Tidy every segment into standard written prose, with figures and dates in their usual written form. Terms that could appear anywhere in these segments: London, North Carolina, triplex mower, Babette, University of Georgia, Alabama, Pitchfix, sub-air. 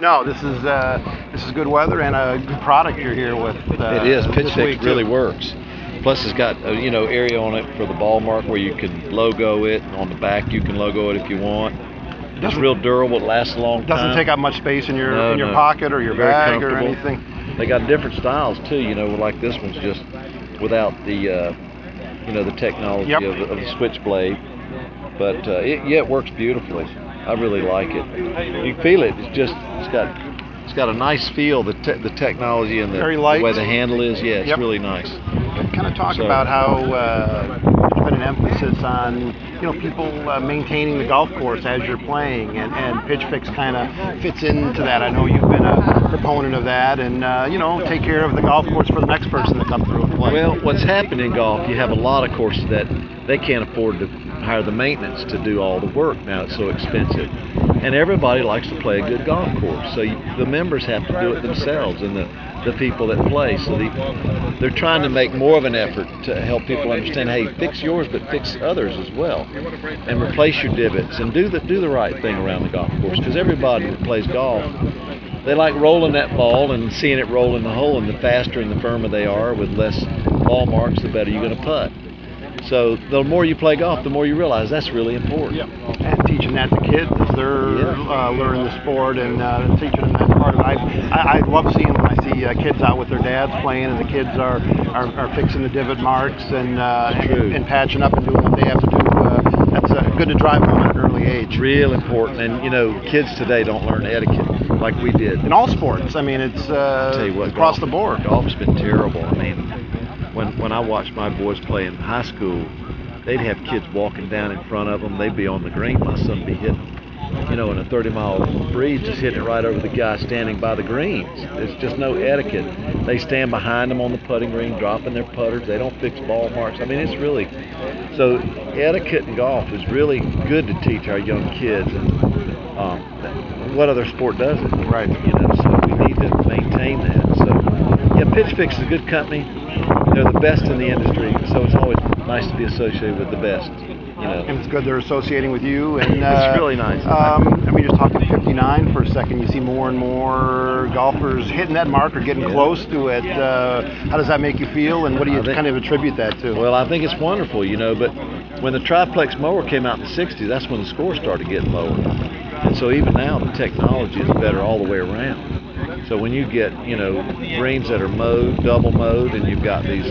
No, this is good weather and a good product you're here with. It is. Pitchfix really works. Plus, it's got a area on it for the ball mark where you can logo it. On the back, you can logo it if you want. It's real durable. It lasts a long time. Doesn't take up much space in your pocket or your bag or anything. They got different styles too. Like this one's just without the the technology of the switchblade. But it works beautifully. I really like it. You feel it. It's got a nice feel. The technology and the way the handle is. Yeah, it's really nice. Kind of talk about how there's been an emphasis on people maintaining the golf course as you're playing, and Pitchfix kind of fits into that. I know you've been a proponent of that, and take care of the golf course for the next person to come through and play. Well, what's happened in golf? You have a lot of courses that they can't afford to hire the maintenance to do all the work. Now it's so expensive, and everybody likes to play a good golf course, so the members have to do it themselves, and the people that play, so they're trying to make more of an effort to help people understand, hey, fix yours but fix others as well, and replace your divots and do the right thing around the golf course, because everybody that plays golf, they like rolling that ball and seeing it roll in the hole, and the faster and the firmer they are with less ball marks, the better you're going to putt. So the more you play golf, the more you realize that's really important. Yeah. And teaching that to kids as they're learning the sport, and teaching them that part of it. I love seeing when I see kids out with their dads playing, and the kids are fixing the divot marks and patching up and doing what they have to do. That's good to drive home at an early age. Real important. And, kids today don't learn etiquette like we did. In all sports. I mean, it's across the board. Golf's been terrible. I mean, When I watched my boys play in high school, they'd have kids walking down in front of them. They'd be on the green. My son would be hitting, in a 30-mile breeze, just hitting it right over the guy standing by the greens. There's just no etiquette. They stand behind them on the putting green, dropping their putters. They don't fix ball marks. I mean, it's really... So etiquette in golf is really good to teach our young kids. And, what other sport does it? Right. So we need to maintain that. So, Pitchfix is a good company. They're the best in the industry, so it's always nice to be associated with the best. And it's good they're associating with you. And it's really nice. You're talking 59 for a second. You see more and more golfers hitting that mark or getting close to it. How does that make you feel, and what do you kind of attribute that to? Well, I think it's wonderful, but when the triplex mower came out in the 60s, that's when the score started getting lower. And so even now, the technology is better all the way around. So when you get, greens that are mowed, double mowed, and you've got these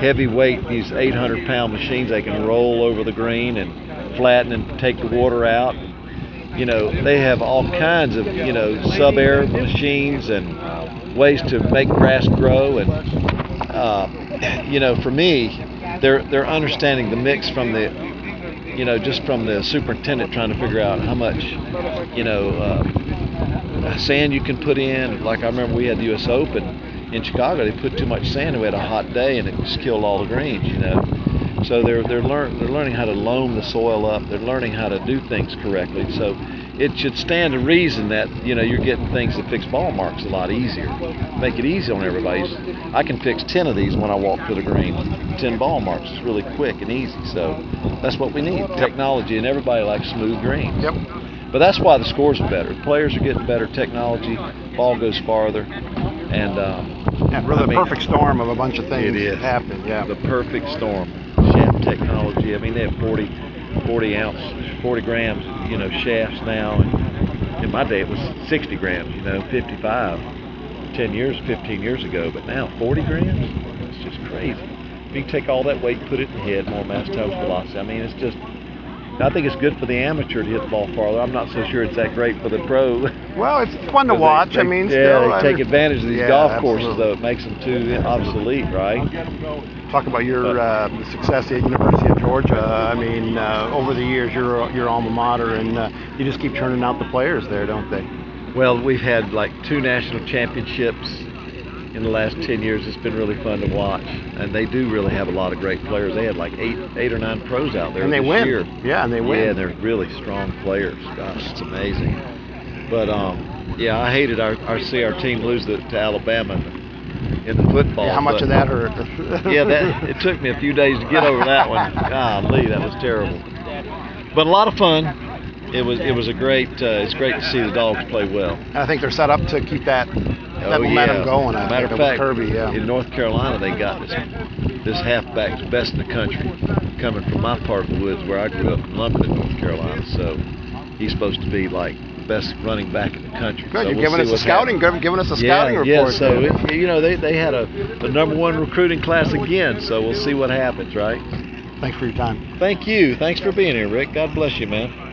heavyweight, these 800-pound machines, they can roll over the green and flatten and take the water out. They have all kinds of, sub-air machines and ways to make grass grow. And, for me, they're understanding the mix from the, just from the superintendent trying to figure out how much, sand you can put in. Like I remember we had the U.S. Open in Chicago. They put too much sand, and we had a hot day, and it just killed all the greens. So they're learning how to loam the soil up. They're learning how to do things correctly. So it should stand to reason that you're getting things that fix ball marks a lot easier. Make it easy on everybody. I can fix 10 of these when I walk to the green. 10 ball marks. It's really quick and easy. So that's what we need. Technology, and everybody likes smooth greens. Yep. But that's why the scores are better. Players are getting better technology. Ball goes farther, and the perfect storm of a bunch of things happened. Yeah, the perfect storm. Shaft technology. I mean, they have 40 grams, shafts now. And in my day, it was 60 grams. 55, 15 years ago. But now 40 grams. It's just crazy. You can take all that weight, put it in the head, more mass times velocity. I mean, it's just. I think it's good for the amateur to hit the ball farther. I'm not so sure it's that great for the pro. Well, it's fun to watch. They take advantage of these golf courses, though. It makes them too obsolete, right? Talk about your success at University of Georgia. I mean, over the years, your alma mater, and you just keep turning out the players there, don't they? Well, we've had like 2 national championships in the last 10 years. It's been really fun to watch, and they do really have a lot of great players. They had like eight or 9 pros out there, and they win. And they win. Yeah, they're really strong players. Gosh, it's amazing. But I hated our team lose to Alabama in the football. Yeah, how much of that hurt? It took me a few days to get over that one. Golly, that was terrible. But a lot of fun. It was a great. It's great to see the dogs play well. I think they're set up to keep that momentum going. Matter of fact, Kirby, in North Carolina, they got this halfback's best in the country, coming from my part of the woods where I grew up in London, North Carolina. So he's supposed to be like the best running back in the country. Good, so you're giving us a scouting report. Yeah, so they had the #1 recruiting class again. So we'll see what happens, right? Thanks for your time. Thank you. Thanks for being here, Rick. God bless you, man.